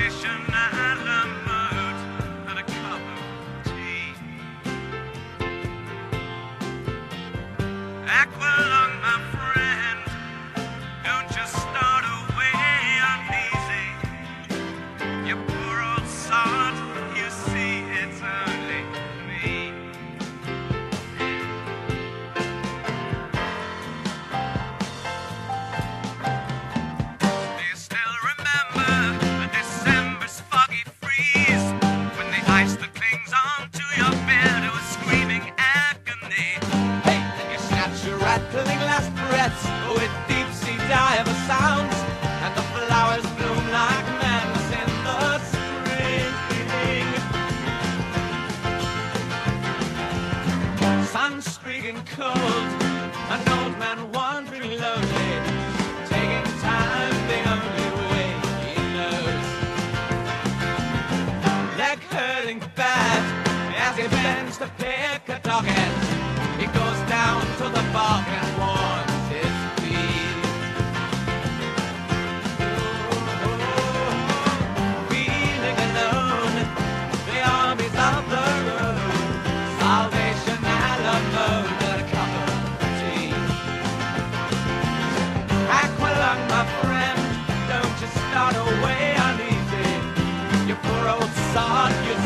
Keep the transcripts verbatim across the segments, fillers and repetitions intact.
station and a moat and a cup of tea. Aqualung, my friend, don't just start away uneasy. You poor old sod, you see it's only me. With deep-sea diver sounds, and the flowers bloom like madness in the spring. Sun-streaking cold, an old man wandering lonely, taking time the only way he knows. Leg hurting bad as he bends to pick a docket. He goes down to the bargain wall. Aqualung, my friend, don't you start away uneasy. You poor old sod, you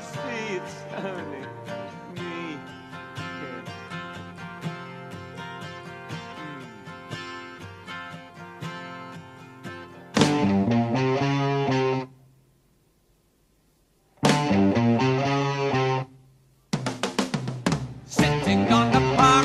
see it's only me. Sitting on the park.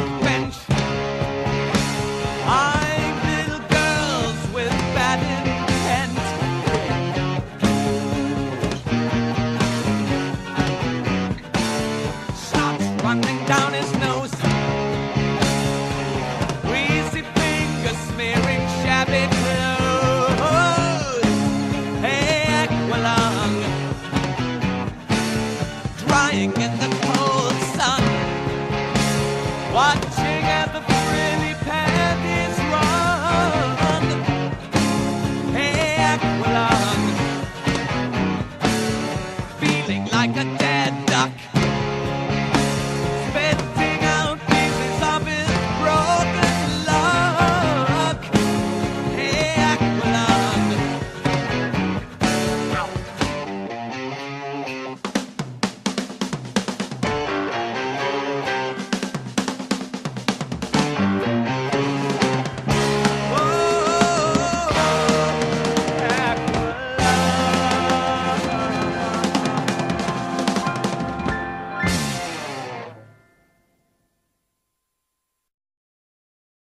In the